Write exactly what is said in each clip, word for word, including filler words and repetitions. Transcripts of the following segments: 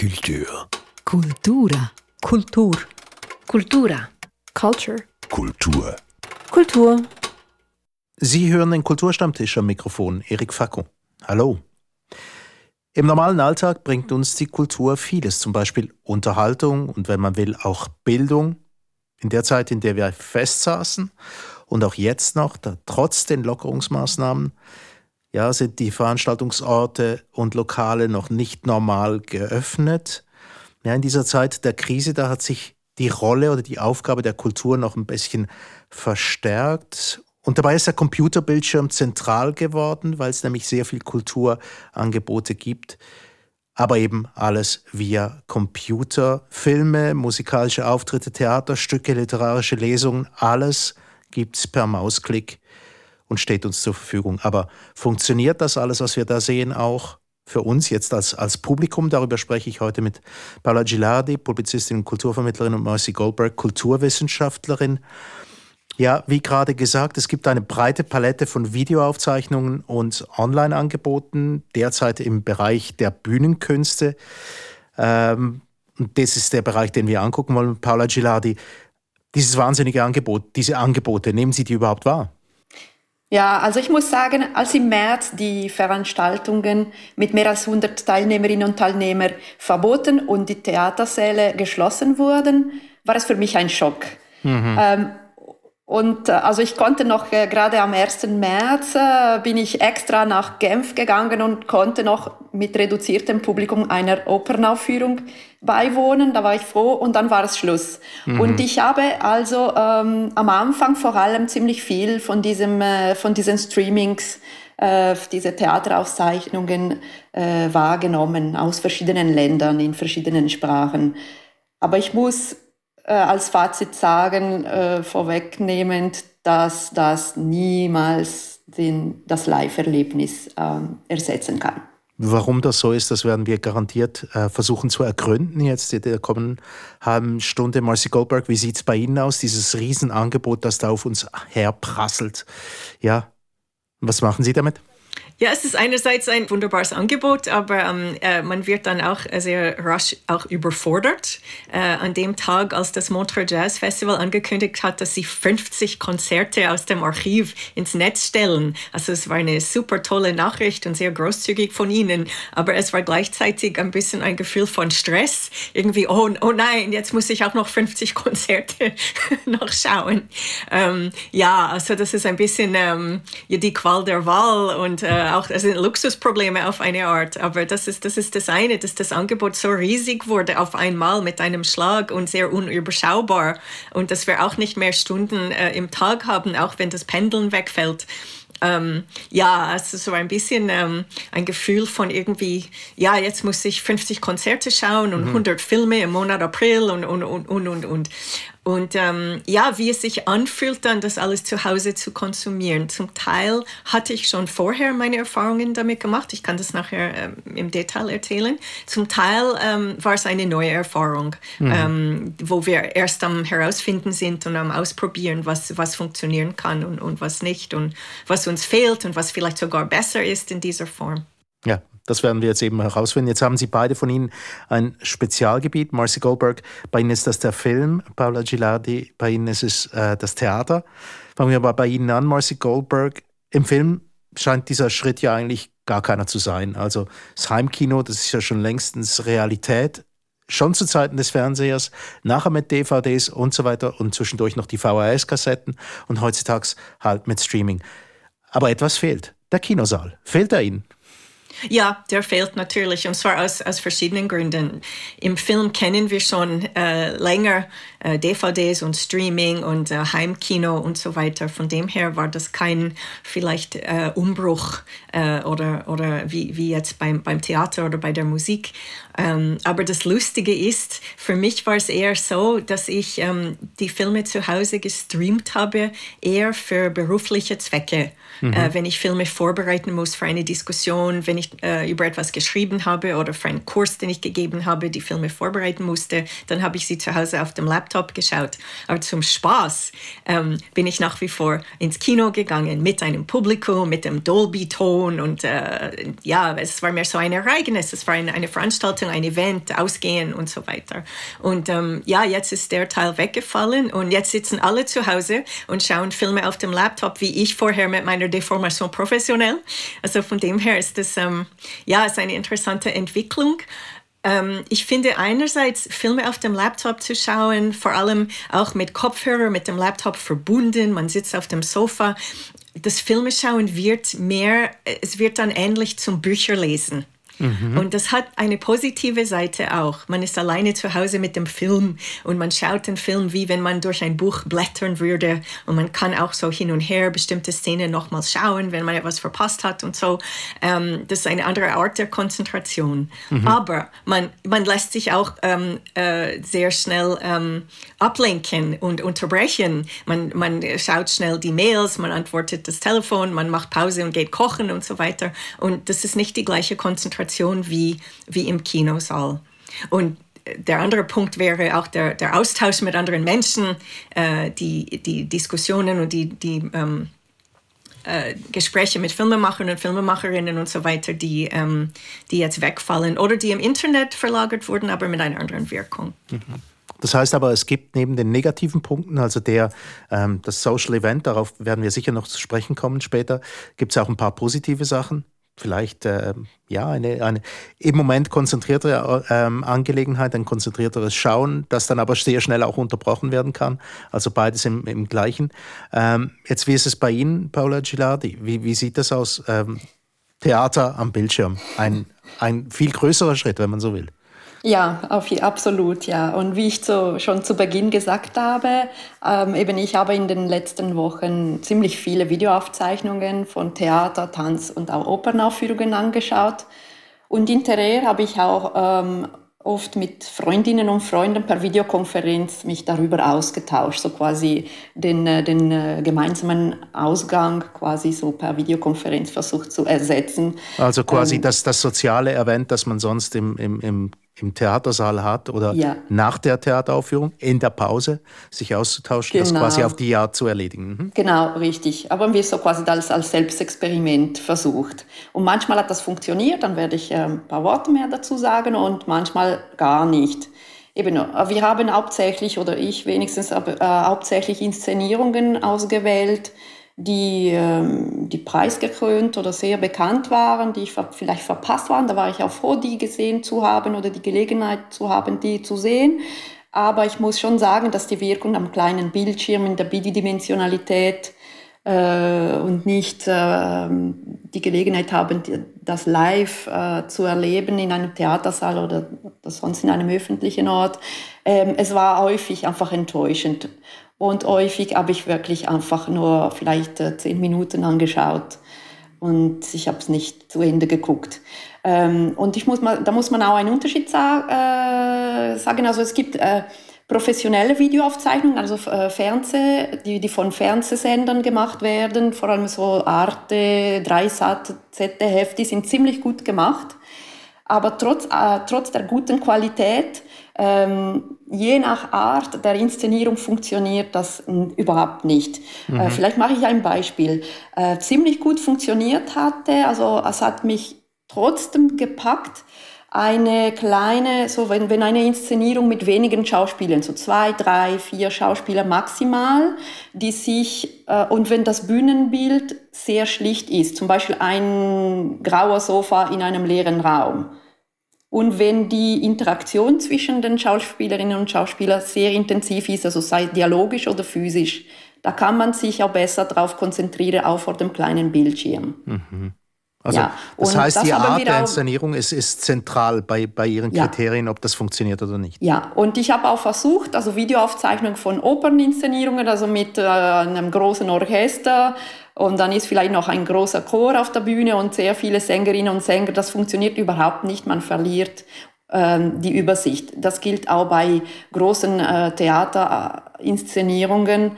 Kultur. Kultura. Kultur. Kultura. Culture. Kultur. Kultur. Sie hören den Kulturstammtisch am Mikrofon, Erik Facko. Hallo. Im normalen Alltag bringt uns die Kultur vieles, zum Beispiel Unterhaltung und, wenn man will, auch Bildung. In der Zeit, in der wir festsaßen und auch jetzt noch, da, trotz den Lockerungsmaßnahmen, ja, sind die Veranstaltungsorte und Lokale noch nicht normal geöffnet. Ja, in dieser Zeit der Krise, da hat sich die Rolle oder die Aufgabe der Kultur noch ein bisschen verstärkt. Und dabei ist der Computerbildschirm zentral geworden, weil es nämlich sehr viel Kulturangebote gibt. Aber eben alles via Computer. Filme, musikalische Auftritte, Theaterstücke, literarische Lesungen, alles gibt's per Mausklick und steht uns zur Verfügung. Aber funktioniert das alles, was wir da sehen, auch für uns jetzt als, als Publikum? Darüber spreche ich heute mit Paola Gilardi, Publizistin und Kulturvermittlerin, und Marcy Goldberg, Kulturwissenschaftlerin. Ja, wie gerade gesagt, es gibt eine breite Palette von Videoaufzeichnungen und Online-Angeboten, derzeit im Bereich der Bühnenkünste. Ähm, das ist der Bereich, den wir angucken wollen. Paola Gilardi, dieses wahnsinnige Angebot, diese Angebote, nehmen Sie die überhaupt wahr? Ja, also ich muss sagen, als im März die Veranstaltungen mit mehr als hundert Teilnehmerinnen und Teilnehmern verboten und die Theatersäle geschlossen wurden, war es für mich ein Schock. Mhm. Ähm, und also ich konnte noch, äh, gerade am ersten März äh, bin ich extra nach Genf gegangen und konnte noch mit reduziertem Publikum einer Opernaufführung beiwohnen. Da war ich froh, und dann war es Schluss. Mhm. Und ich habe also ähm, am Anfang vor allem ziemlich viel von diesem äh, von diesen Streamings, äh, diese Theateraufzeichnungen äh, wahrgenommen aus verschiedenen Ländern, in verschiedenen Sprachen. Aber ich muss als Fazit sagen, äh, vorwegnehmend, dass das niemals den, das Live-Erlebnis äh, ersetzen kann. Warum das so ist, das werden wir garantiert äh, versuchen zu ergründen jetzt in der kommenden halben Stunde. Marcy Goldberg, wie sieht es bei Ihnen aus, dieses Riesenangebot, das da auf uns herprasselt? Ja, was machen Sie damit? Ja, es ist einerseits ein wunderbares Angebot, aber ähm, äh, man wird dann auch sehr rasch auch überfordert. Äh, an dem Tag, als das Montreux Jazz Festival angekündigt hat, dass sie fünfzig Konzerte aus dem Archiv ins Netz stellen. Also es war eine super tolle Nachricht und sehr großzügig von ihnen, aber es war gleichzeitig ein bisschen ein Gefühl von Stress. Irgendwie, oh, oh nein, jetzt muss ich auch noch fünfzig Konzerte noch schauen. Ähm, ja, also das ist ein bisschen ähm, die Qual der Wahl und äh, auch das sind Luxusprobleme auf eine Art, aber das ist, das ist das eine, dass das Angebot so riesig wurde auf einmal mit einem Schlag und sehr unüberschaubar, und dass wir auch nicht mehr Stunden äh, im Tag haben, auch wenn das Pendeln wegfällt. Ähm, ja, also so ein bisschen ähm, ein Gefühl von irgendwie, ja, jetzt muss ich fünfzig Konzerte schauen und mhm. hundert Filme im Monat April und, und, und, und, und, und. Und ähm, ja, wie es sich anfühlt, dann das alles zu Hause zu konsumieren. Zum Teil hatte ich schon vorher meine Erfahrungen damit gemacht. Ich kann das nachher ähm, im Detail erzählen. Zum Teil ähm, war es eine neue Erfahrung, mhm. ähm, wo wir erst am Herausfinden sind und am Ausprobieren, was, was funktionieren kann und, und was nicht und was uns fehlt und was vielleicht sogar besser ist in dieser Form. Ja, das werden wir jetzt eben herausfinden. Jetzt haben Sie beide von Ihnen ein Spezialgebiet. Marcy Goldberg, bei Ihnen ist das der Film. Paola Gilardi, bei Ihnen ist es äh, das Theater. Fangen wir aber bei Ihnen an, Marcy Goldberg. Im Film scheint dieser Schritt ja eigentlich gar keiner zu sein. Also das Heimkino, das ist ja schon längstens Realität. Schon zu Zeiten des Fernsehers, nachher mit D V Ds und so weiter und zwischendurch noch die V H S-Kassetten und heutzutage halt mit Streaming. Aber etwas fehlt. Der Kinosaal. Fehlt er Ihnen? Ja, der fehlt natürlich, und zwar aus, aus verschiedenen Gründen. Im Film kennen wir schon äh, länger äh, D V Ds und Streaming und äh, Heimkino und so weiter. Von dem her war das kein vielleicht äh, Umbruch äh, oder, oder wie, wie jetzt beim, beim Theater oder bei der Musik. Ähm, aber das Lustige ist, für mich war es eher so, dass ich ähm, die Filme zu Hause gestreamt habe, eher für berufliche Zwecke. Mhm. Äh, wenn ich Filme vorbereiten muss für eine Diskussion, wenn ich ich äh, über etwas geschrieben habe oder für einen Kurs, den ich gegeben habe, die Filme vorbereiten musste, dann habe ich sie zu Hause auf dem Laptop geschaut. Aber zum Spaß ähm, bin ich nach wie vor ins Kino gegangen mit einem Publikum, mit dem Dolby-Ton und äh, ja, es war mehr so ein Ereignis, es war eine, eine Veranstaltung, ein Event, Ausgehen und so weiter. Und ähm, ja, jetzt ist der Teil weggefallen und jetzt sitzen alle zu Hause und schauen Filme auf dem Laptop, wie ich vorher mit meiner Deformation professionell. Also von dem her ist das ähm, ja, ist eine interessante Entwicklung. Ähm, ich finde einerseits, Filme auf dem Laptop zu schauen, vor allem auch mit Kopfhörer, mit dem Laptop verbunden, man sitzt auf dem Sofa. Das Filmeschauen wird mehr, es wird dann ähnlich zum Bücherlesen. Mhm. Und das hat eine positive Seite auch. Man ist alleine zu Hause mit dem Film und man schaut den Film, wie wenn man durch ein Buch blättern würde. Und man kann auch so hin und her bestimmte Szenen nochmal schauen, wenn man etwas verpasst hat und so. Ähm, das ist eine andere Art der Konzentration. Mhm. Aber man, man lässt sich auch ähm, äh, sehr schnell ähm, ablenken und unterbrechen. Man, man schaut schnell die Mails, man antwortet das Telefon, man macht Pause und geht kochen und so weiter. Und das ist nicht die gleiche Konzentration Wie, wie im Kinosaal. Und der andere Punkt wäre auch der, der Austausch mit anderen Menschen, äh, die, die Diskussionen und die, die ähm, äh, Gespräche mit Filmemachern und Filmemacherinnen und so weiter, die, ähm, die jetzt wegfallen oder die im Internet verlagert wurden, aber mit einer anderen Wirkung. Mhm. Das heißt aber, es gibt neben den negativen Punkten, also der, ähm, das Social Event, darauf werden wir sicher noch zu sprechen kommen später, gibt es auch ein paar positive Sachen. Vielleicht äh, ja eine, eine im Moment konzentrierte äh, Angelegenheit, ein konzentrierteres Schauen, das dann aber sehr schnell auch unterbrochen werden kann. Also beides im, im Gleichen. Ähm, jetzt, wie ist es bei Ihnen, Paola Gilardi? Wie, wie sieht das aus? Ähm, Theater am Bildschirm, ein, ein viel größerer Schritt, wenn man so will. Ja, auf, absolut, ja. Und wie ich zu, schon zu Beginn gesagt habe, ähm, eben ich habe in den letzten Wochen ziemlich viele Videoaufzeichnungen von Theater, Tanz und auch Opernaufführungen angeschaut. Und Interieur habe ich auch ähm, oft mit Freundinnen und Freunden per Videokonferenz mich darüber ausgetauscht, so quasi den, den gemeinsamen Ausgang quasi so per Videokonferenz versucht zu ersetzen. Also quasi ähm, das, das soziale Event, das man sonst im, im, im im Theatersaal hat oder ja. nach der Theateraufführung, in der Pause, sich auszutauschen, genau. Das quasi auf die Art zu erledigen. Mhm. Genau, richtig. Aber wir so quasi das als Selbstexperiment versucht. Und manchmal hat das funktioniert, dann werde ich ein paar Worte mehr dazu sagen und manchmal gar nicht. Eben, wir haben hauptsächlich, oder ich wenigstens, äh, hauptsächlich Inszenierungen ausgewählt, die, ähm, die preisgekrönt oder sehr bekannt waren, die ich ver- vielleicht verpasst waren. Da war ich auch froh, die gesehen zu haben oder die Gelegenheit zu haben, die zu sehen. Aber ich muss schon sagen, dass die Wirkung am kleinen Bildschirm in der Bidimensionalität äh, und nicht äh, die Gelegenheit haben, das live äh, zu erleben in einem Theatersaal oder sonst in einem öffentlichen Ort. Ähm, es war häufig einfach enttäuschend. Und häufig habe ich wirklich einfach nur vielleicht zehn Minuten angeschaut und ich habe es nicht zu Ende geguckt. Ähm, und ich muss mal, da muss man auch einen Unterschied sa- äh, sagen. Also es gibt äh, professionelle Videoaufzeichnungen, also äh, Fernseh, die, die von Fernsehsendern gemacht werden, vor allem so Arte, drei sat, Z D F, die sind ziemlich gut gemacht. Aber trotz, äh, trotz der guten Qualität, ähm, je nach Art der Inszenierung funktioniert das n- überhaupt nicht. Mhm. Äh, vielleicht mache ich ein Beispiel. Äh, ziemlich gut funktioniert hatte, also es hat mich trotzdem gepackt, eine kleine, so wenn, wenn eine Inszenierung mit wenigen Schauspielern, so zwei, drei, vier Schauspieler maximal, die sich, äh, und wenn das Bühnenbild sehr schlicht ist, zum Beispiel ein grauer Sofa in einem leeren Raum. Und wenn die Interaktion zwischen den Schauspielerinnen und Schauspielern sehr intensiv ist, also sei dialogisch oder physisch, da kann man sich auch besser darauf konzentrieren, auch vor dem kleinen Bildschirm. Mhm. Also ja. Das heißt, das die Art der Inszenierung ist, ist zentral bei, bei Ihren ja. Kriterien, ob das funktioniert oder nicht. Ja, und ich habe auch versucht, also Videoaufzeichnung von Operninszenierungen, also mit äh, einem großen Orchester und dann ist vielleicht noch ein großer Chor auf der Bühne und sehr viele Sängerinnen und Sänger, das funktioniert überhaupt nicht, man verliert äh, die Übersicht. Das gilt auch bei großen äh, Theaterinszenierungen.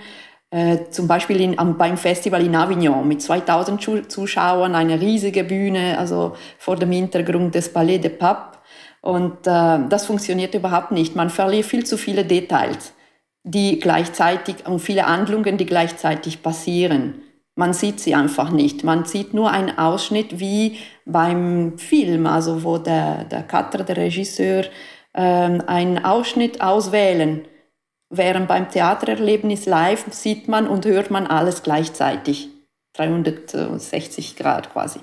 Äh, zum Beispiel in, am, beim Festival in Avignon mit zweitausend Zuschauern, eine riesige Bühne, also vor dem Hintergrund des Ballet de Pap. Und äh, das funktioniert überhaupt nicht. Man verliert viel zu viele Details, die gleichzeitig und viele Handlungen, die gleichzeitig passieren. Man sieht sie einfach nicht. Man sieht nur einen Ausschnitt wie beim Film, also wo der, der Cutter, der Regisseur, äh, einen Ausschnitt auswählen. Während beim Theatererlebnis live sieht man und hört man alles gleichzeitig. dreihundertsechzig Grad quasi.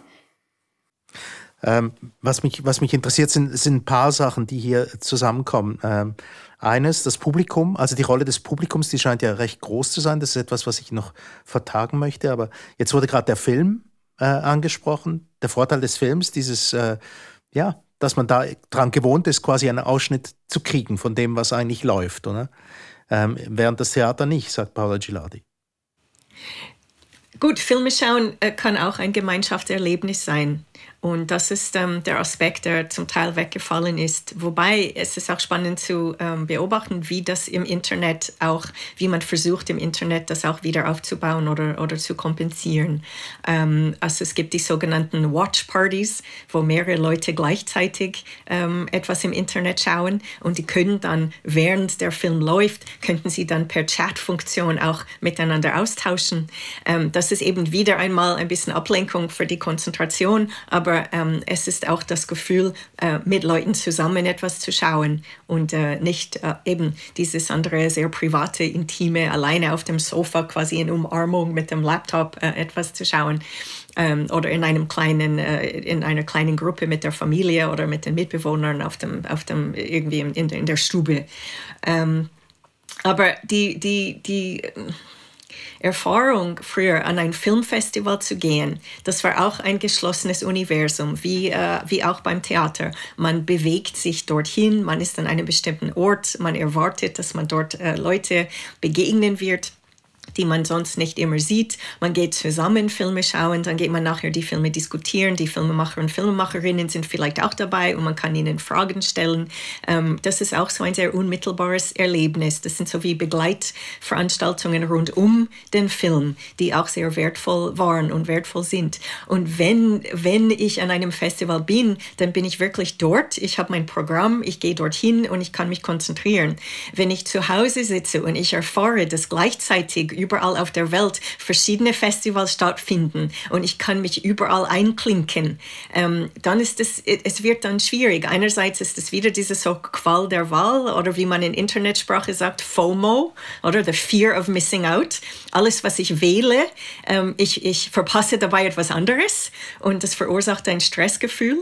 Ähm, was mich, was mich interessiert, sind, sind ein paar Sachen, die hier zusammenkommen. Ähm, eines, das Publikum, also die Rolle des Publikums, die scheint ja recht groß zu sein. Das ist etwas, was ich noch vertagen möchte. Aber jetzt wurde gerade der Film äh, angesprochen. Der Vorteil des Films, dieses, äh, ja, dass man da dran gewohnt ist, quasi einen Ausschnitt zu kriegen von dem, was eigentlich läuft, oder? Ähm, während das Theater nicht, sagt Paola Gilardi. Gut, Filme schauen äh, kann auch ein Gemeinschaftserlebnis sein. Und das ist ähm, der Aspekt, der zum Teil weggefallen ist. Wobei es ist auch spannend zu ähm, beobachten, wie das im Internet auch, wie man versucht, im Internet das auch wieder aufzubauen oder, oder zu kompensieren. Ähm, also es gibt die sogenannten Watch-Parties, wo mehrere Leute gleichzeitig ähm, etwas im Internet schauen, und die können dann, während der Film läuft, könnten sie dann per Chat-Funktion auch miteinander austauschen. Ähm, das ist eben wieder einmal ein bisschen Ablenkung für die Konzentration, aber Aber ähm, es ist auch das Gefühl, äh, mit Leuten zusammen etwas zu schauen und äh, nicht äh, eben dieses andere, sehr private, intime, alleine auf dem Sofa quasi in Umarmung mit dem Laptop äh, etwas zu schauen. Ähm, oder in, einem kleinen, äh, in einer kleinen Gruppe mit der Familie oder mit den Mitbewohnern auf dem, auf dem, irgendwie in, in der Stube. Ähm, aber die... die, die Erfahrung, früher an ein Filmfestival zu gehen, das war auch ein geschlossenes Universum, wie, äh, wie auch beim Theater. Man bewegt sich dorthin, man ist an einem bestimmten Ort, man erwartet, dass man dort äh, Leute begegnen wird, die man sonst nicht immer sieht. Man geht zusammen Filme schauen, dann geht man nachher die Filme diskutieren. Die Filmemacher und Filmemacherinnen sind vielleicht auch dabei und man kann ihnen Fragen stellen. Ähm, das ist auch so ein sehr unmittelbares Erlebnis. Das sind so wie Begleitveranstaltungen rund um den Film, die auch sehr wertvoll waren und wertvoll sind. Und wenn, wenn ich an einem Festival bin, dann bin ich wirklich dort. Ich habe mein Programm, ich gehe dorthin und ich kann mich konzentrieren. Wenn ich zu Hause sitze und ich erfahre, dass gleichzeitig überall auf der Welt verschiedene Festivals stattfinden und ich kann mich überall einklinken, ähm, dann ist es, es wird dann schwierig. Einerseits ist es wieder diese so Qual der Wahl oder wie man in Internetsprache sagt, FOMO oder the fear of missing out. Alles, was ich wähle, ähm, ich, ich verpasse dabei etwas anderes und das verursacht ein Stressgefühl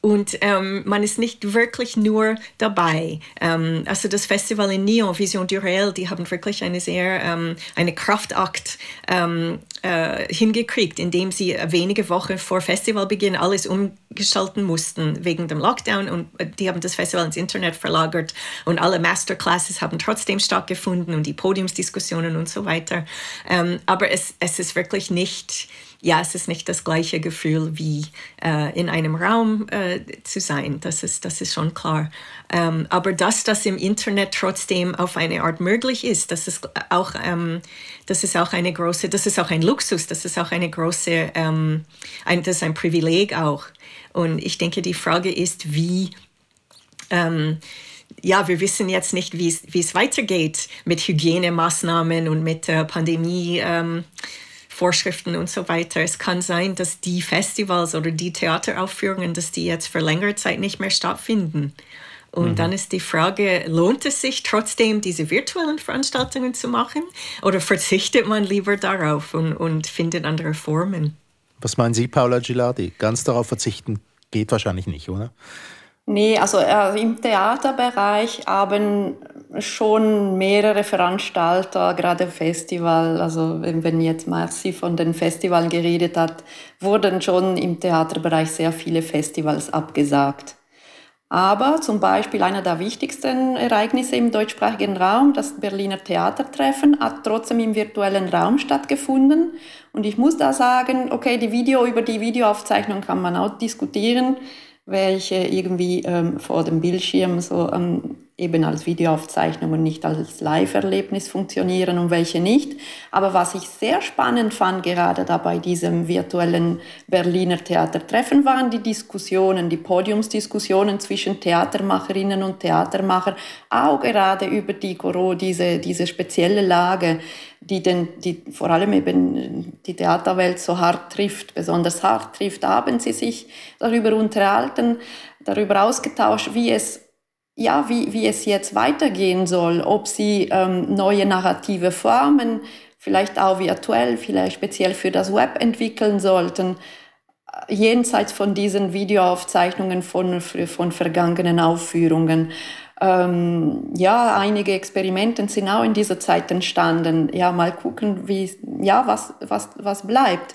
und ähm, man ist nicht wirklich nur dabei. Ähm, also das Festival in Nyon, Vision du Réel, die haben wirklich eine sehr, ähm, eine Kraftakt ähm, äh, hingekriegt, indem sie wenige Wochen vor Festivalbeginn alles umgestalten mussten wegen dem Lockdown und die haben das Festival ins Internet verlagert und alle Masterclasses haben trotzdem stattgefunden und die Podiumsdiskussionen und so weiter. Ähm, aber es, es ist wirklich nicht, ja, es ist nicht das gleiche Gefühl wie äh, in einem Raum äh, zu sein. Das ist, das ist schon klar. Ähm, aber dass das im Internet trotzdem auf eine Art möglich ist, das ist auch, ähm, das ist auch eine große, das ist auch ein Luxus, das ist auch eine große, ähm, ein, das ist ein Privileg auch. Und ich denke, die Frage ist, wie ähm, ja, wir wissen jetzt nicht, wie es weitergeht mit Hygienemaßnahmen und mit äh, Pandemie. Ähm, Vorschriften und so weiter. Es kann sein, dass die Festivals oder die Theateraufführungen, dass die jetzt für längere Zeit nicht mehr stattfinden. Und mhm. dann ist die Frage, lohnt es sich trotzdem, diese virtuellen Veranstaltungen zu machen oder verzichtet man lieber darauf und, und findet andere Formen? Was meinen Sie, Paola Gilardi? Ganz darauf verzichten geht wahrscheinlich nicht, oder? Nee, also äh, im Theaterbereich haben schon mehrere Veranstalter, gerade Festival, also wenn jetzt Marcy von den Festivals geredet hat, wurden schon im Theaterbereich sehr viele Festivals abgesagt. Aber zum Beispiel einer der wichtigsten Ereignisse im deutschsprachigen Raum, das Berliner Theatertreffen, hat trotzdem im virtuellen Raum stattgefunden. Und ich muss da sagen, okay, die Video über die Videoaufzeichnung kann man auch diskutieren, welche irgendwie ähm, vor dem Bildschirm so ähm, eben als Videoaufzeichnung und nicht als Live-Erlebnis funktionieren und welche nicht. Aber was ich sehr spannend fand, gerade da bei diesem virtuellen Berliner Theatertreffen, waren die Diskussionen, die Podiumsdiskussionen zwischen Theatermacherinnen und Theatermachern, auch gerade über die Corona, diese, diese spezielle Lage, die, den, die vor allem eben die Theaterwelt so hart trifft, besonders hart trifft. Da haben sie sich darüber unterhalten, darüber ausgetauscht, wie es Ja, wie, wie es jetzt weitergehen soll, ob sie ähm, neue narrative Formen, vielleicht auch virtuell, vielleicht speziell für das Web entwickeln sollten, jenseits von diesen Videoaufzeichnungen von, von vergangenen Aufführungen. Ähm, ja, einige Experimente sind auch in dieser Zeit entstanden. Ja, mal gucken, wie, ja, was, was, was bleibt.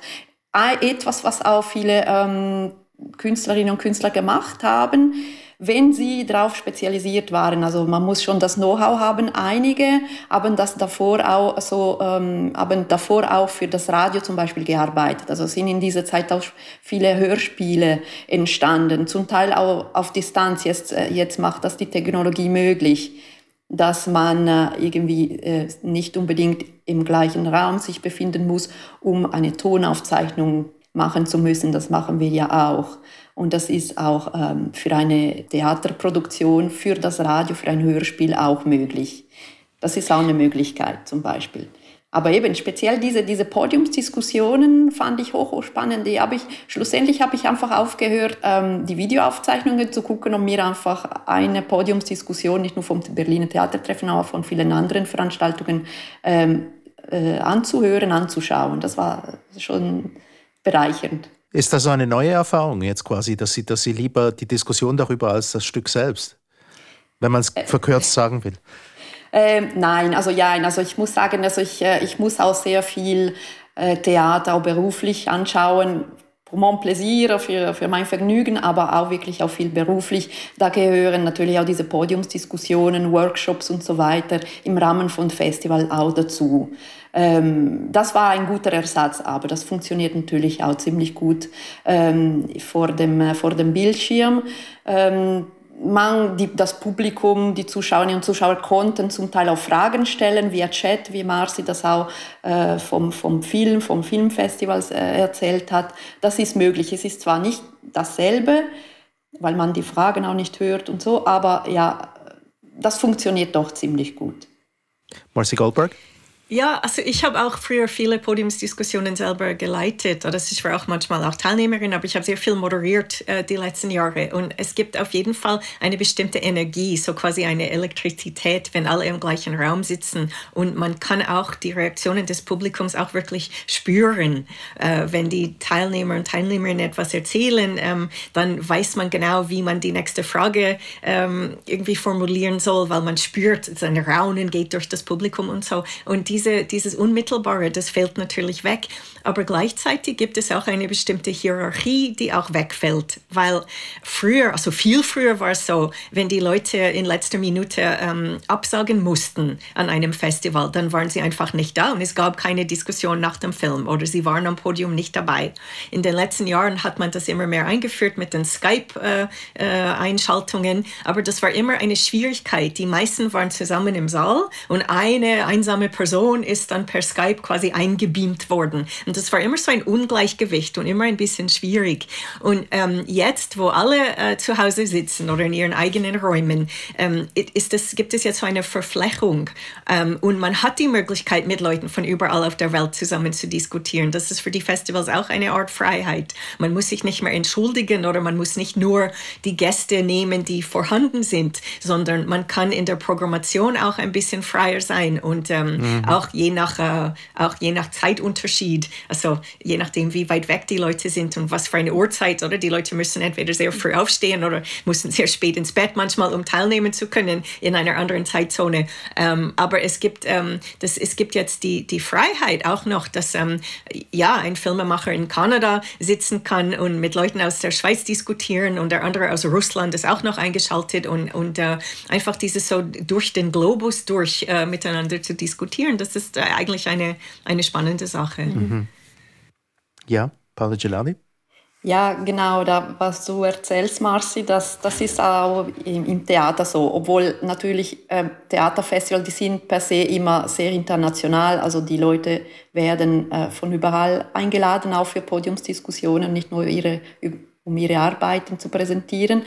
Etwas, was auch viele ähm, Künstlerinnen und Künstler gemacht haben, wenn sie darauf spezialisiert waren. Also man muss schon das Know-how haben. Einige haben das davor auch so, ähm, haben davor auch für das Radio zum Beispiel gearbeitet. Also sind in dieser Zeit auch viele Hörspiele entstanden, zum Teil auch auf Distanz. Jetzt, jetzt macht das die Technologie möglich, dass man äh, irgendwie äh, nicht unbedingt im gleichen Raum sich befinden muss, um eine Tonaufzeichnung machen zu müssen. Das machen wir ja auch. Und das ist auch ähm, für eine Theaterproduktion, für das Radio, für ein Hörspiel auch möglich. Das ist auch eine Möglichkeit zum Beispiel. Aber eben speziell diese, diese Podiumsdiskussionen fand ich hoch, hoch spannend. Die hab ich, schlussendlich habe ich einfach aufgehört, ähm, die Videoaufzeichnungen zu gucken und mir einfach eine Podiumsdiskussion, nicht nur vom Berliner Theatertreffen, aber von vielen anderen Veranstaltungen ähm, äh, anzuhören, anzuschauen. Das war schon bereichernd. Ist das eine neue Erfahrung jetzt quasi, dass Sie, dass Sie lieber die Diskussion darüber als das Stück selbst, wenn man es verkürzt sagen will? Ähm, nein, also ja, also ich muss sagen, also ich, ich muss auch sehr viel Theater auch beruflich anschauen, pour mon plaisir, für, für mein Vergnügen, aber auch wirklich auch viel beruflich. Da gehören natürlich auch diese Podiumsdiskussionen, Workshops und so weiter im Rahmen von Festival auch dazu. Ähm, das war ein guter Ersatz, aber das funktioniert natürlich auch ziemlich gut ähm, vor dem, äh, vor dem Bildschirm. Ähm, Man, die, das Publikum, die Zuschauerinnen und Zuschauer konnten zum Teil auch Fragen stellen, via Chat, wie Marcy das auch äh, vom, vom Film, vom Filmfestival äh, erzählt hat. Das ist möglich. Es ist zwar nicht dasselbe, weil man die Fragen auch nicht hört und so, aber ja, das funktioniert doch ziemlich gut. Marcy Goldberg? Ja, also ich habe auch früher viele Podiumsdiskussionen selber geleitet. Also ich war auch manchmal auch Teilnehmerin, aber ich habe sehr viel moderiert äh, die letzten Jahre. Und es gibt auf jeden Fall eine bestimmte Energie, so quasi eine Elektrizität, wenn alle im gleichen Raum sitzen. Und man kann auch die Reaktionen des Publikums auch wirklich spüren. Äh, wenn die Teilnehmer und Teilnehmerinnen etwas erzählen, ähm, dann weiß man genau, wie man die nächste Frage ähm, irgendwie formulieren soll, weil man spürt, ein Raunen geht durch das Publikum und so. Und die Diese, dieses Unmittelbare, das fällt natürlich weg. Aber gleichzeitig gibt es auch eine bestimmte Hierarchie, die auch wegfällt. Weil früher, also viel früher war es so, wenn die Leute in letzter Minute ähm, absagen mussten an einem Festival, dann waren sie einfach nicht da und es gab keine Diskussion nach dem Film oder sie waren am Podium nicht dabei. In den letzten Jahren hat man das immer mehr eingeführt mit den Skype-Einschaltungen. Äh, äh, Aber das war immer eine Schwierigkeit. Die meisten waren zusammen im Saal und eine einsame Person ist dann per Skype quasi eingebeamt worden. Und das war immer so ein Ungleichgewicht und immer ein bisschen schwierig. Und ähm, jetzt, wo alle äh, zu Hause sitzen oder in ihren eigenen Räumen, ähm, ist das, gibt es jetzt so eine Verflechung. Ähm, und man hat die Möglichkeit, mit Leuten von überall auf der Welt zusammen zu diskutieren. Das ist für die Festivals auch eine Art Freiheit. Man muss sich nicht mehr entschuldigen oder man muss nicht nur die Gäste nehmen, die vorhanden sind, sondern man kann in der Programmation auch ein bisschen freier sein und ähm, mhm. Auch je nach, äh, auch je nach Zeitunterschied, also je nachdem, wie weit weg die Leute sind und was für eine Uhrzeit, oder? Die Leute müssen entweder sehr früh aufstehen oder müssen sehr spät ins Bett manchmal, um teilnehmen zu können in einer anderen Zeitzone. Ähm, aber es gibt, ähm, das, es gibt jetzt die, die Freiheit auch noch, dass ähm, ja, ein Filmemacher in Kanada sitzen kann und mit Leuten aus der Schweiz diskutieren und der andere aus Russland ist auch noch eingeschaltet und, und äh, einfach dieses so durch den Globus durch äh, miteinander zu diskutieren. Das ist eigentlich eine, eine spannende Sache. Mhm. Ja, Paola Gilardi? Ja, genau, da, was du erzählst, Marcy, das, das ist auch im, im Theater so. Obwohl natürlich äh, Theaterfestival, die sind per se immer sehr international. Also die Leute werden äh, von überall eingeladen, auch für Podiumsdiskussionen, nicht nur ihre, um ihre Arbeiten zu präsentieren.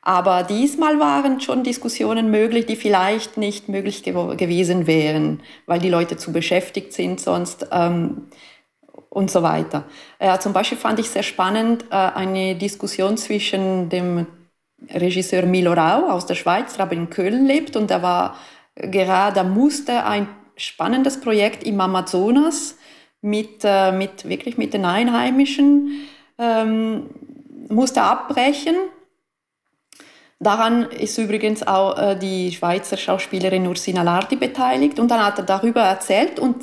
Aber diesmal waren schon Diskussionen möglich, die vielleicht nicht möglich gew- gewesen wären, weil die Leute zu beschäftigt sind sonst ähm, und so weiter. Äh, zum Beispiel fand ich sehr spannend äh, eine Diskussion zwischen dem Regisseur Milo Rau aus der Schweiz, der aber in Köln lebt, und der war gerade, der musste ein spannendes Projekt im Amazonas mit, äh, mit, wirklich mit den Einheimischen, ähm, musste abbrechen. Daran ist übrigens auch äh, die Schweizer Schauspielerin Ursina Lardi beteiligt. Und dann hat er darüber erzählt und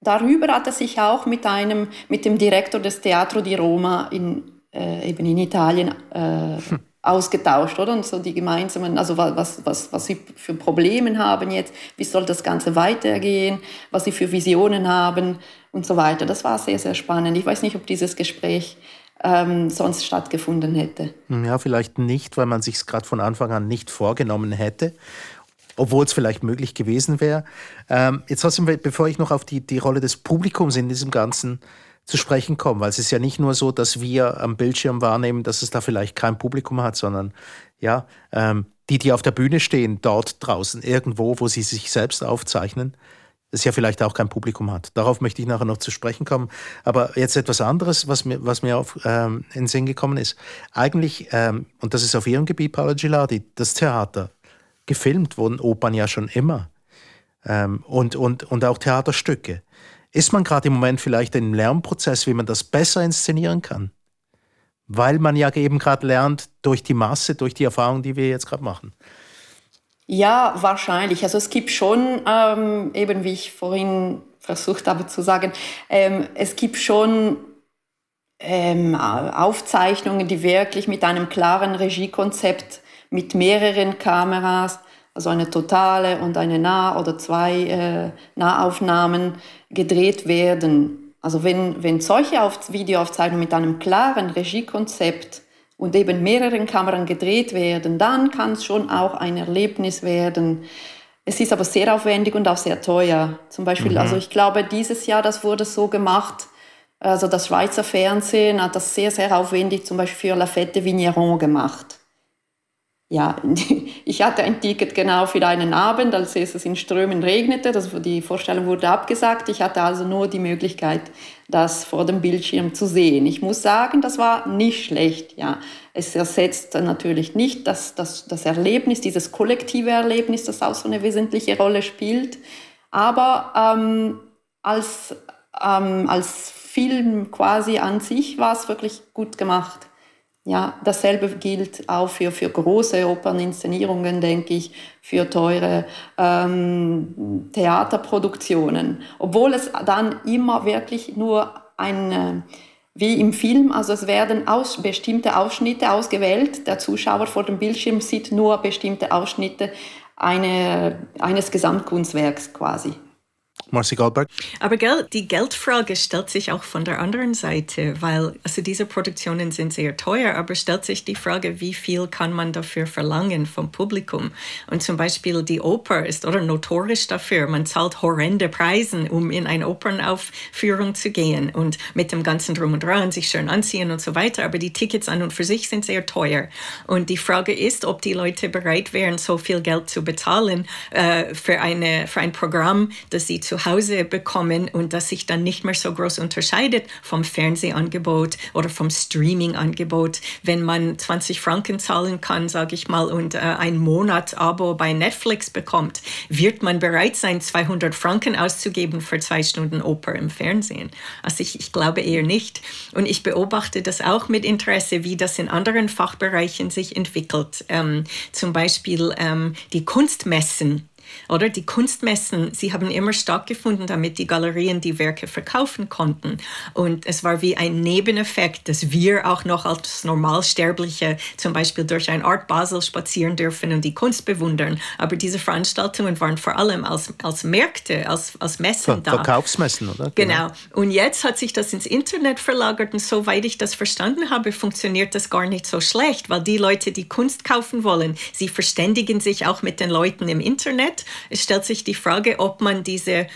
darüber hat er sich auch mit, einem, mit dem Direktor des Teatro di Roma in, äh, eben in Italien äh, hm. ausgetauscht, oder? Und so die gemeinsamen, also was, was, was sie für Probleme haben jetzt, wie soll das Ganze weitergehen, was sie für Visionen haben und so weiter. Das war sehr, sehr spannend. Ich weiß nicht, ob dieses Gespräch Ähm, sonst stattgefunden hätte. Ja, vielleicht nicht, weil man sich es gerade von Anfang an nicht vorgenommen hätte, obwohl es vielleicht möglich gewesen wäre. Ähm, jetzt hast du, bevor ich noch auf die, die Rolle des Publikums in diesem Ganzen zu sprechen komme, weil es ist ja nicht nur so, dass wir am Bildschirm wahrnehmen, dass es da vielleicht kein Publikum hat, sondern ja, ähm, die, die auf der Bühne stehen, dort draußen irgendwo, wo sie sich selbst aufzeichnen, das ja vielleicht auch kein Publikum hat. Darauf möchte ich nachher noch zu sprechen kommen. Aber jetzt etwas anderes, was mir, was mir auf, ähm, in den Sinn gekommen ist. Eigentlich, ähm, und das ist auf ihrem Gebiet, Paola Gilardi, das Theater. Gefilmt wurden Opern ja schon immer. Ähm, und, und, und auch Theaterstücke. Ist man gerade im Moment vielleicht im Lernprozess, wie man das besser inszenieren kann? Weil man ja eben gerade lernt, durch die Masse, durch die Erfahrung, die wir jetzt gerade machen. Ja, wahrscheinlich. Also es gibt schon, ähm, eben wie ich vorhin versucht habe zu sagen, ähm, es gibt schon ähm, Aufzeichnungen, die wirklich mit einem klaren Regiekonzept, mit mehreren Kameras, also eine totale und eine Nah- oder zwei äh, Nahaufnahmen gedreht werden. Also wenn, wenn solche Auf- Videoaufzeichnungen mit einem klaren Regiekonzept und eben mehreren Kameran gedreht werden, dann kann es schon auch ein Erlebnis werden. Es ist aber sehr aufwendig und auch sehr teuer. Zum Beispiel, mhm. also ich glaube, dieses Jahr, das wurde so gemacht, also das Schweizer Fernsehen hat das sehr, sehr aufwendig zum Beispiel für La Fête des Vignerons gemacht. Ja, ich hatte ein Ticket genau für einen Abend, als es in Strömen regnete, das, die Vorstellung wurde abgesagt. Ich hatte also nur die Möglichkeit, das vor dem Bildschirm zu sehen. Ich muss sagen, das war nicht schlecht. Ja. Es ersetzt natürlich nicht das, das, das Erlebnis, dieses kollektive Erlebnis, das auch so eine wesentliche Rolle spielt. Aber ähm, als, ähm, als Film quasi an sich war es wirklich gut gemacht. Ja, dasselbe gilt auch für, für große Operninszenierungen, denke ich, für teure ähm, Theaterproduktionen. Obwohl es dann immer wirklich nur ein, wie im Film, also es werden aus, bestimmte Ausschnitte ausgewählt. Der Zuschauer vor dem Bildschirm sieht nur bestimmte Ausschnitte eine, eines Gesamtkunstwerks quasi. Marcy Goldberg. Aber Geld, die Geldfrage stellt sich auch von der anderen Seite, weil also diese Produktionen sind sehr teuer, aber stellt sich die Frage, wie viel kann man dafür verlangen vom Publikum? Und zum Beispiel die Oper ist oder notorisch dafür, man zahlt horrende Preise, um in eine Opernaufführung zu gehen und mit dem ganzen Drum und Dran sich schön anziehen und so weiter, aber die Tickets an und für sich sind sehr teuer. Und die Frage ist, ob die Leute bereit wären, so viel Geld zu bezahlen äh, für, eine, für ein Programm, das sie zu zu Hause bekommen und das sich dann nicht mehr so groß unterscheidet vom Fernsehangebot oder vom Streamingangebot. Wenn man zwanzig Franken zahlen kann, sage ich mal, und äh, ein Monat-Abo bei Netflix bekommt, wird man bereit sein, zweihundert Franken auszugeben für zwei Stunden Oper im Fernsehen. Also ich, ich glaube eher nicht. Und ich beobachte das auch mit Interesse, wie das in anderen Fachbereichen sich entwickelt. Ähm, zum Beispiel ähm, die Kunstmessen Oder die Kunstmessen, sie haben immer stattgefunden, damit die Galerien die Werke verkaufen konnten. Und es war wie ein Nebeneffekt, dass wir auch noch als Normalsterbliche zum Beispiel durch ein Art Basel spazieren dürfen und die Kunst bewundern. Aber diese Veranstaltungen waren vor allem als, als Märkte, als, als Messen Ver- da. Verkaufsmessen, oder? Genau. genau. Und jetzt hat sich das ins Internet verlagert und soweit ich das verstanden habe, funktioniert das gar nicht so schlecht, weil die Leute, die Kunst kaufen wollen, sie verständigen sich auch mit den Leuten im Internet. Es stellt sich die Frage, ob man diese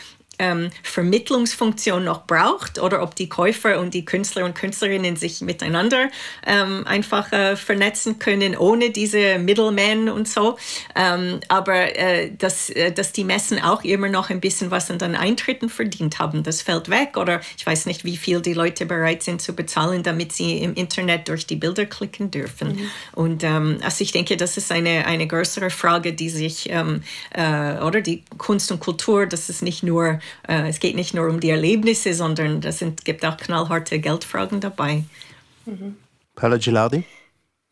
ähm, Vermittlungsfunktion noch braucht oder ob die Käufer und die Künstler und Künstlerinnen sich miteinander ähm, einfach äh, vernetzen können, ohne diese Middlemen und so. Ähm, aber äh, dass, äh, dass die Messen auch immer noch ein bisschen was an den Eintritten verdient haben, das fällt weg. Oder ich weiß nicht, wie viel die Leute bereit sind zu bezahlen, damit sie im Internet durch die Bilder klicken dürfen. Mhm. Und ähm, also ich denke, das ist eine, eine größere Frage, die sich, ähm, äh, oder die Kunst und Kultur, das ist nicht nur Es geht nicht nur um die Erlebnisse, sondern es gibt auch knallharte Geldfragen dabei. Mhm. Paola Gilardi?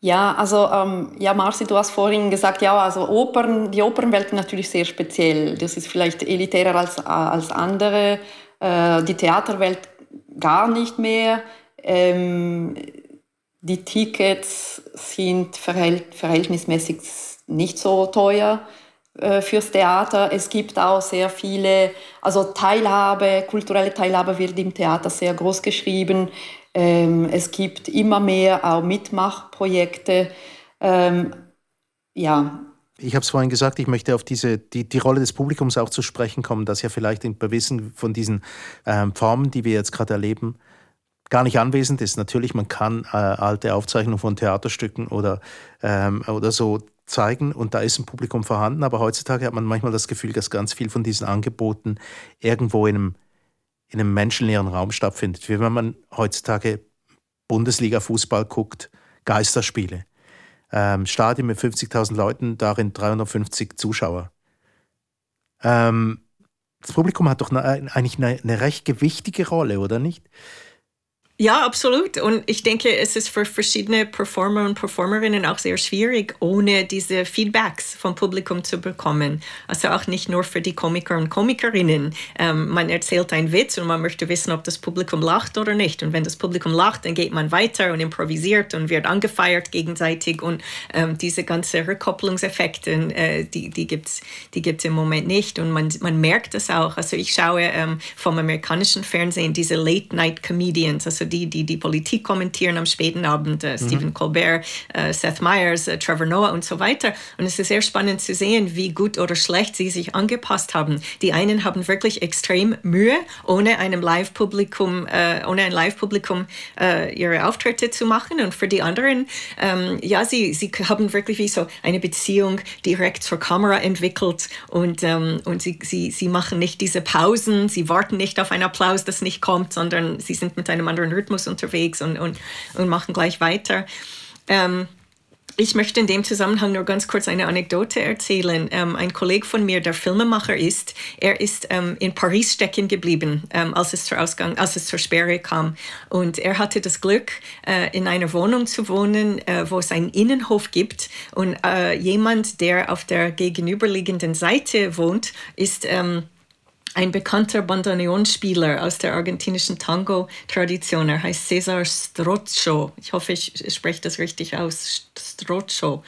Ja, also ähm, ja, Marcy, du hast vorhin gesagt, ja, also Opern, die Opernwelt ist natürlich sehr speziell. Das ist vielleicht elitärer als, als andere. Äh, die Theaterwelt gar nicht mehr. Ähm, die Tickets sind verhält, verhältnismäßig nicht so teuer fürs Theater. Es gibt auch sehr viele, also Teilhabe, kulturelle Teilhabe wird im Theater sehr groß geschrieben. Ähm, es gibt immer mehr auch Mitmachprojekte. Ähm, ja. Ich habe es vorhin gesagt, ich möchte auf diese, die, die Rolle des Publikums auch zu sprechen kommen, dass ja vielleicht in gewissen von diesen ähm, Formen, die wir jetzt gerade erleben, gar nicht anwesend ist. Natürlich, man kann äh, alte Aufzeichnungen von Theaterstücken oder, ähm, oder so zeigen und da ist ein Publikum vorhanden, aber heutzutage hat man manchmal das Gefühl, dass ganz viel von diesen Angeboten irgendwo in einem, in einem menschenleeren Raum stattfindet. Wie wenn man heutzutage Bundesliga-Fußball guckt, Geisterspiele. Ähm, Stadion mit fünfzigtausend Leuten, darin dreihundertfünfzig Zuschauer. Ähm, das Publikum hat doch eine, eigentlich eine, eine recht gewichtige Rolle, oder nicht? Ja, absolut. Und ich denke, es ist für verschiedene Performer und Performerinnen auch sehr schwierig, ohne diese Feedbacks vom Publikum zu bekommen. Also auch nicht nur für die Komiker und Komikerinnen. Ähm, man erzählt einen Witz und man möchte wissen, ob das Publikum lacht oder nicht. Und wenn das Publikum lacht, dann geht man weiter und improvisiert und wird angefeiert gegenseitig. Und ähm, diese ganzen Rückkopplungseffekte, äh, die, die gibt's, die gibt's im Moment nicht. Und man, man merkt das auch. Also ich schaue ähm, vom amerikanischen Fernsehen diese Late-Night-Comedians, also die, die die Politik kommentieren am späten Abend, äh, Stephen mhm. Colbert, äh, Seth Meyers, äh, Trevor Noah und so weiter. Und es ist sehr spannend zu sehen, wie gut oder schlecht sie sich angepasst haben. Die einen haben wirklich extrem Mühe, ohne einem Live-Publikum, äh, ohne ein Live-Publikum äh, ihre Auftritte zu machen. Und für die anderen, ähm, ja, sie, sie haben wirklich wie so eine Beziehung direkt zur Kamera entwickelt und, ähm, und sie, sie, sie machen nicht diese Pausen, sie warten nicht auf einen Applaus, das nicht kommt, sondern sie sind mit einem anderen Rhythmus unterwegs und, und, und machen gleich weiter. Ähm, ich möchte in dem Zusammenhang nur ganz kurz eine Anekdote erzählen. Ähm, ein Kollege von mir, der Filmemacher ist, er ist ähm, in Paris stecken geblieben, ähm, als es zur Ausgang, als es zur Sperre kam. Und er hatte das Glück, äh, in einer Wohnung zu wohnen, äh, wo es einen Innenhof gibt. Und äh, jemand, der auf der gegenüberliegenden Seite wohnt, ist ähm, ein bekannter Bandoneonspieler aus der argentinischen Tango-Tradition. Er heißt Cesar Strocco. Ich hoffe, ich spreche das richtig aus. Strocco.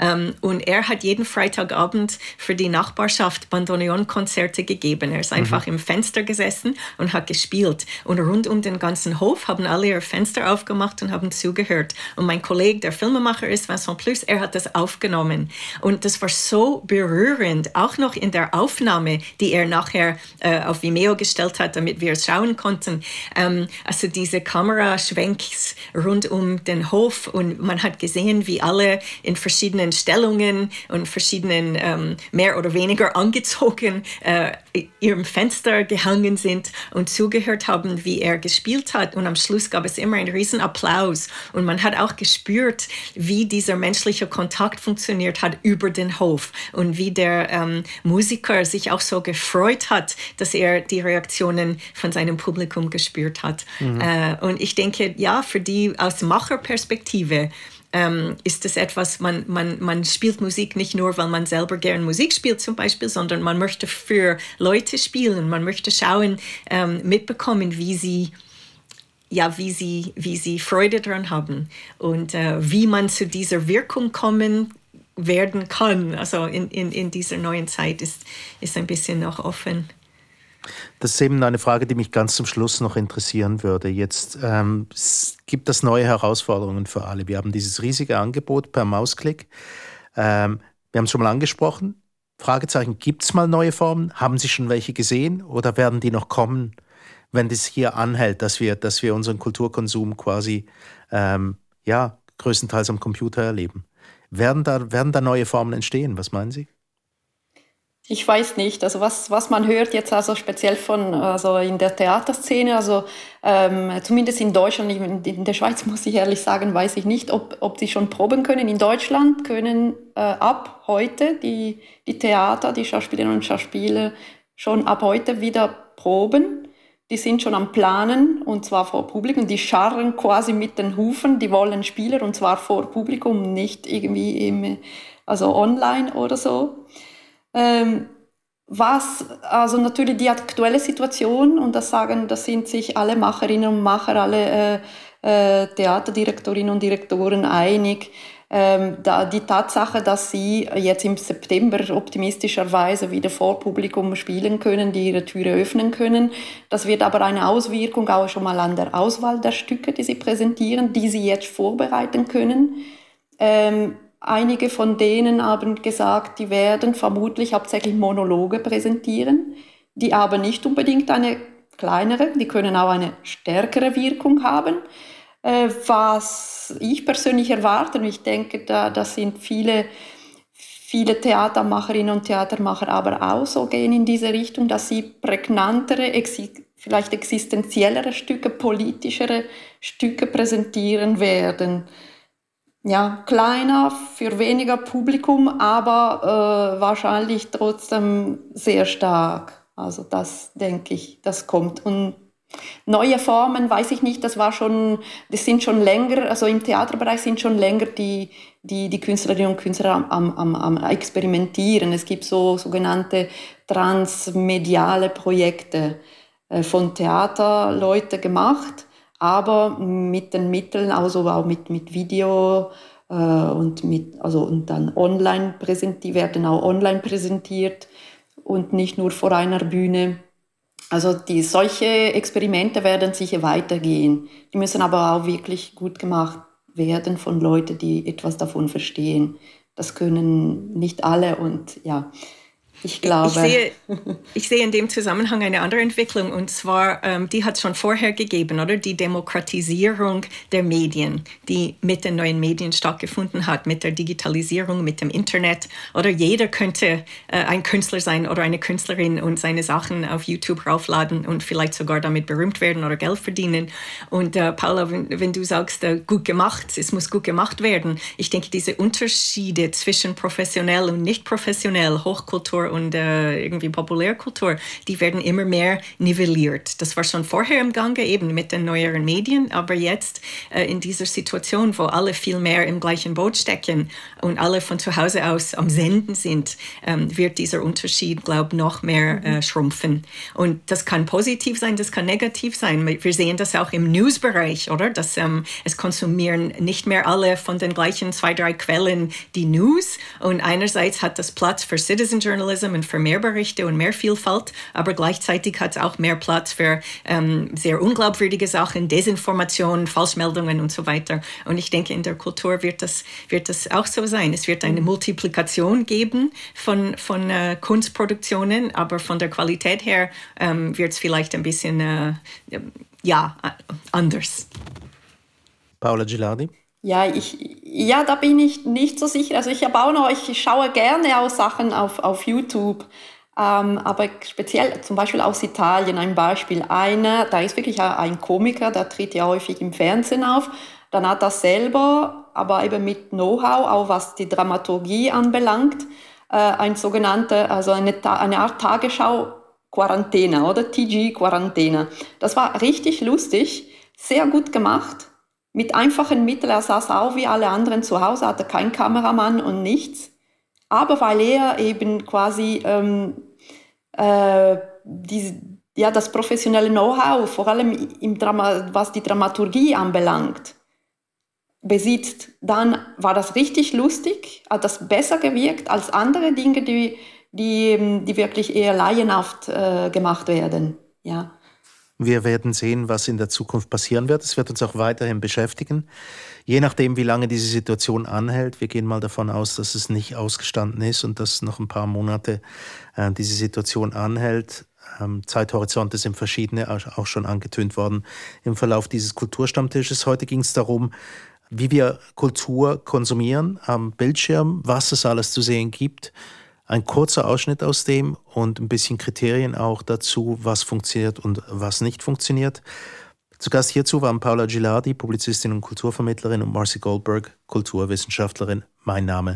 Ähm, und er hat jeden Freitagabend für die Nachbarschaft Bandoneon-Konzerte gegeben. Er ist mhm. einfach im Fenster gesessen und hat gespielt. Und rund um den ganzen Hof haben alle ihr Fenster aufgemacht und haben zugehört. Und mein Kollege, der Filmemacher ist, Vincent Plus, er hat das aufgenommen. Und das war so berührend, auch noch in der Aufnahme, die er nachher auf Vimeo gestellt hat, damit wir es schauen konnten. Ähm, also diese Kameraschwenks rund um den Hof und man hat gesehen, wie alle in verschiedenen Stellungen und verschiedenen ähm, mehr oder weniger angezogen äh, ihrem Fenster gehangen sind und zugehört haben, wie er gespielt hat. Und am Schluss gab es immer einen riesen Applaus. Und man hat auch gespürt, wie dieser menschliche Kontakt funktioniert hat über den Hof und wie der ähm, Musiker sich auch so gefreut hat, dass er die Reaktionen von seinem Publikum gespürt hat. Mhm. Äh, und ich denke, ja, für die aus Macherperspektive ähm, ist es etwas, man, man, man spielt Musik nicht nur, weil man selber gern Musik spielt zum Beispiel, sondern man möchte für Leute spielen, man möchte schauen, ähm, mitbekommen, wie sie, ja, wie sie, wie sie Freude daran haben und äh, wie man zu dieser Wirkung kommen werden kann. Also in, in, in dieser neuen Zeit ist, ist ein bisschen noch offen. Das ist eben eine Frage, die mich ganz zum Schluss noch interessieren würde. Jetzt ähm, es gibt es neue Herausforderungen für alle. Wir haben dieses riesige Angebot per Mausklick. Ähm, wir haben es schon mal angesprochen. Fragezeichen, gibt es mal neue Formen? Haben Sie schon welche gesehen oder werden die noch kommen, wenn das hier anhält, dass wir, dass wir unseren Kulturkonsum quasi ähm, ja, größtenteils am Computer erleben? Werden da, werden da neue Formen entstehen? Was meinen Sie? Ich weiß nicht, also was, was man hört jetzt also speziell von, also in der Theaterszene, also ähm, zumindest in Deutschland, in der Schweiz muss ich ehrlich sagen, weiß ich nicht, ob, ob die schon proben können. In Deutschland können äh, ab heute die, die Theater, die Schauspielerinnen und Schauspieler schon ab heute wieder proben. Die sind schon am Planen und zwar vor Publikum, die scharren quasi mit den Hufen, die wollen Spieler und zwar vor Publikum, nicht irgendwie im, also online oder so. Ähm, was, also natürlich die aktuelle Situation, und das sagen, das sind sich alle Macherinnen und Macher, alle äh, äh, Theaterdirektorinnen und Direktoren einig, ähm, da die Tatsache, dass sie jetzt im September optimistischerweise wieder vor Publikum spielen können, die ihre Türe öffnen können. Das wird aber eine Auswirkung auch schon mal an der Auswahl der Stücke, die sie präsentieren, die sie jetzt vorbereiten können. Ähm, Einige von denen haben gesagt, die werden vermutlich hauptsächlich Monologe präsentieren, die aber nicht unbedingt eine kleinere, die können auch eine stärkere Wirkung haben. Was ich persönlich erwarte, und ich denke, da, das sind viele, viele Theatermacherinnen und Theatermacher aber auch so, gehen in diese Richtung, dass sie prägnantere, vielleicht existenziellere Stücke, politischere Stücke präsentieren werden. Ja, kleiner, für weniger Publikum, aber äh, wahrscheinlich trotzdem sehr stark. Also das denke ich, das kommt. Und neue Formen, weiß ich nicht, das war schon, das sind schon länger, also im Theaterbereich sind schon länger die, die, die Künstlerinnen und Künstler am, am, am Experimentieren. Es gibt so sogenannte transmediale Projekte äh, von Theaterleuten gemacht, aber mit den Mitteln, also auch mit, mit Video äh, und, mit, also, und dann online präsentiert, werden auch online präsentiert und nicht nur vor einer Bühne. Also die, solche Experimente werden sicher weitergehen. Die müssen aber auch wirklich gut gemacht werden von Leuten, die etwas davon verstehen. Das können nicht alle und ja... Ich glaube. Ich sehe, ich sehe in dem Zusammenhang eine andere Entwicklung, und zwar, ähm, die hat es schon vorher gegeben, oder? Die Demokratisierung der Medien, die mit den neuen Medien stattgefunden hat, mit der Digitalisierung, mit dem Internet. Oder jeder könnte äh, ein Künstler sein oder eine Künstlerin und seine Sachen auf YouTube raufladen und vielleicht sogar damit berühmt werden oder Geld verdienen. Und äh, Paola, wenn, wenn du sagst, äh, gut gemacht, es muss gut gemacht werden. Ich denke, diese Unterschiede zwischen professionell und nicht professionell, Hochkultur und äh, irgendwie Populärkultur, die werden immer mehr nivelliert. Das war schon vorher im Gange, eben mit den neueren Medien, aber jetzt äh, in dieser Situation, wo alle viel mehr im gleichen Boot stecken und alle von zu Hause aus am Senden sind, ähm, wird dieser Unterschied, glaube ich, noch mehr äh, schrumpfen. Und das kann positiv sein, das kann negativ sein. Wir sehen das auch im News-Bereich, oder? Dass ähm, es konsumieren nicht mehr alle von den gleichen zwei, drei Quellen die News, und einerseits hat das Platz für Citizen Journalism und für mehr Berichte und mehr Vielfalt, aber gleichzeitig hat es auch mehr Platz für ähm, sehr unglaubwürdige Sachen, Desinformation, Falschmeldungen und so weiter. Und ich denke, in der Kultur wird das, wird das auch so sein. Es wird eine Multiplikation geben von, von äh, Kunstproduktionen, aber von der Qualität her ähm, wird es vielleicht ein bisschen äh, ja, anders. Paola Gilardi? Ja, ich, ja, da bin ich nicht so sicher. Also ich habe auch noch, ich schaue gerne auch Sachen auf, auf YouTube. Ähm, aber speziell zum Beispiel aus Italien ein Beispiel. Einer, da ist wirklich ein Komiker, der tritt ja häufig im Fernsehen auf. Dann hat er selber, aber eben mit Know-how, auch was die Dramaturgie anbelangt, äh, ein sogenannte, also eine, eine Art Tagesschau-Quarantäne oder T G-Quarantäne. Das war richtig lustig, sehr gut gemacht. Mit einfachen Mitteln, er saß auch wie alle anderen zu Hause, hatte keinen Kameramann und nichts. Aber weil er eben quasi ähm, äh, die, ja, das professionelle Know-how, vor allem im Drama, was die Dramaturgie anbelangt, besitzt, dann war das richtig lustig, hat das besser gewirkt als andere Dinge, die, die, die wirklich eher laienhaft äh, gemacht werden. Ja. Wir werden sehen, was in der Zukunft passieren wird. Es wird uns auch weiterhin beschäftigen. Je nachdem, wie lange diese Situation anhält. Wir gehen mal davon aus, dass es nicht ausgestanden ist und dass noch ein paar Monate äh, diese Situation anhält. Ähm, Zeithorizonte sind verschiedene, auch schon angetönt worden im Verlauf dieses Kulturstammtisches. Heute ging es darum, wie wir Kultur konsumieren am Bildschirm, was es alles zu sehen gibt. Ein kurzer Ausschnitt aus dem und ein bisschen Kriterien auch dazu, was funktioniert und was nicht funktioniert. Zu Gast hierzu waren Paola Gilardi, Publizistin und Kulturvermittlerin, und Marcy Goldberg, Kulturwissenschaftlerin. Mein Name